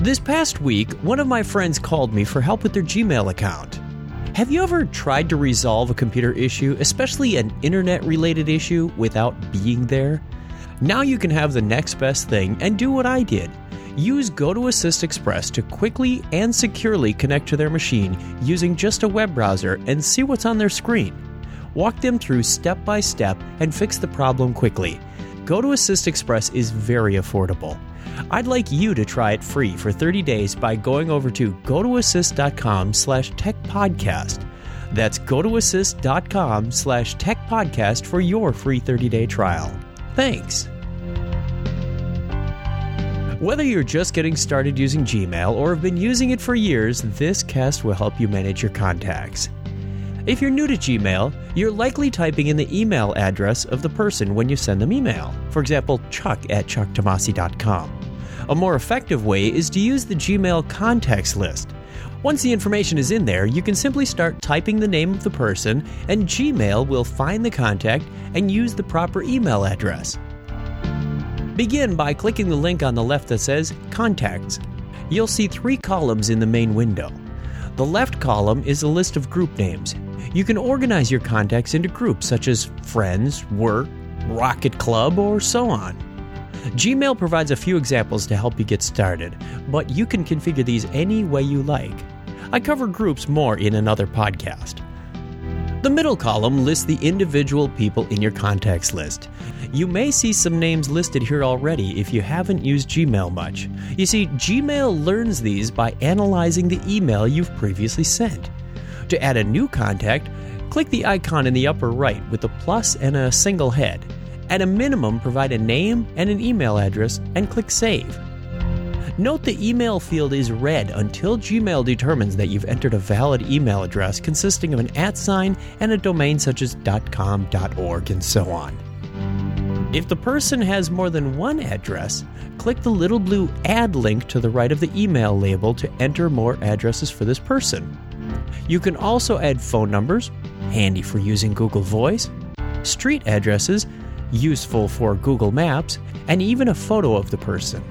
This past week, one of my friends called me for help with their Gmail account. Have you ever tried to resolve a computer issue, especially an internet-related issue, without being there? Now you can have the next best thing and do what I did. Use GoToAssist Express to quickly and securely connect to their machine using just a web browser and see what's on their screen. Walk them through step by step and fix the problem quickly. GoToAssist Express is very affordable. I'd like you to try it free for 30 days by going over to gotoassist.com/techpodcast. That's gotoassist.com/techpodcast for your free 30-day trial. Thanks. Whether you're just getting started using Gmail or have been using it for years, this cast will help you manage your contacts. If you're new to Gmail, you're likely typing in the email address of the person when you send them email. For example, chuck@chucktomasi.com. A more effective way is to use the Gmail contacts list. Once the information is in there, you can simply start typing the name of the person, and Gmail will find the contact and use the proper email address. Begin by clicking the link on the left that says Contacts. You'll see three columns in the main window. The left column is a list of group names. You can organize your contacts into groups such as Friends, Work, Rocket Club, or so on. Gmail provides a few examples to help you get started, but you can configure these any way you like. I cover groups more in another podcast. The middle column lists the individual people in your contacts list. You may see some names listed here already if you haven't used Gmail much. You see, Gmail learns these by analyzing the email you've previously sent. To add a new contact, click the icon in the upper right with a plus and a single head. At a minimum, provide a name and an email address and click Save. Note the email field is red until Gmail determines that you've entered a valid email address consisting of an @ and a domain such as .com, .org, and so on. If the person has more than one address, click the little blue Add link to the right of the email label to enter more addresses for this person. You can also add phone numbers, handy for using Google Voice, street addresses, useful for Google Maps, and even a photo of the person.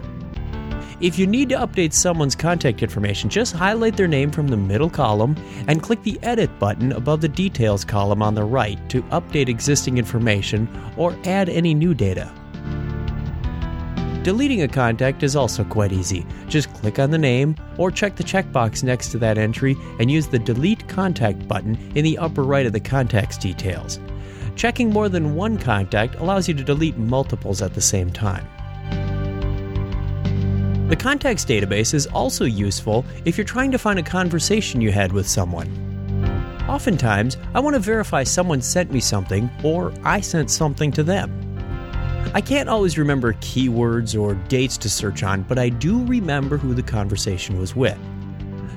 If you need to update someone's contact information, just highlight their name from the middle column and click the Edit button above the Details column on the right to update existing information or add any new data. Deleting a contact is also quite easy. Just click on the name or check the checkbox next to that entry and use the Delete Contact button in the upper right of the contacts details. Checking more than one contact allows you to delete multiples at the same time. The contacts database is also useful if you're trying to find a conversation you had with someone. Oftentimes, I want to verify someone sent me something or I sent something to them. I can't always remember keywords or dates to search on, but I do remember who the conversation was with.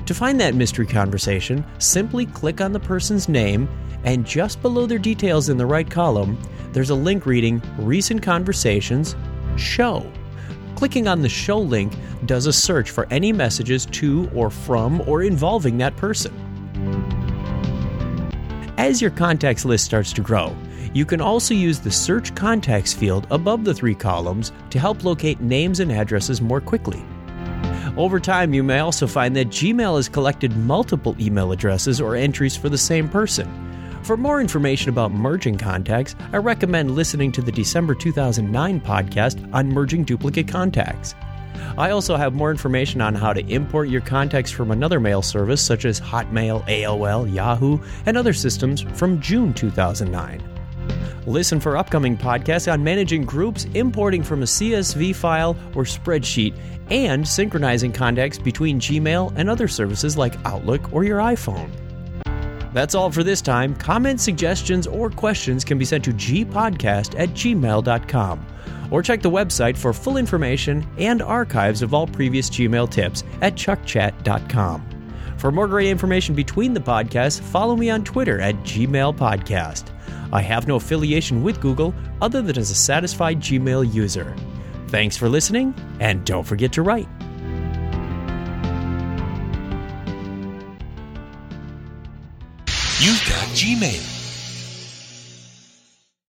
To find that mystery conversation, simply click on the person's name, and just below their details in the right column, there's a link reading Recent Conversations, Show. Clicking on the Show link does a search for any messages to or from or involving that person. As your contacts list starts to grow, you can also use the Search Contacts field above the three columns to help locate names and addresses more quickly. Over time, you may also find that Gmail has collected multiple email addresses or entries for the same person. For more information about merging contacts, I recommend listening to the December 2009 podcast on merging duplicate contacts. I also have more information on how to import your contacts from another mail service such as Hotmail, AOL, Yahoo, and other systems from June 2009. Listen for upcoming podcasts on managing groups, importing from a CSV file or spreadsheet, and synchronizing contacts between Gmail and other services like Outlook or your iPhone. That's all for this time. Comments, suggestions, or questions can be sent to gpodcast@gmail.com. Or check the website for full information and archives of all previous Gmail tips at chuckchat.com. For more great information between the podcasts, follow me on Twitter at @gmailpodcast. I have no affiliation with Google other than as a satisfied Gmail user. Thanks for listening, and don't forget to write. You've got Gmail.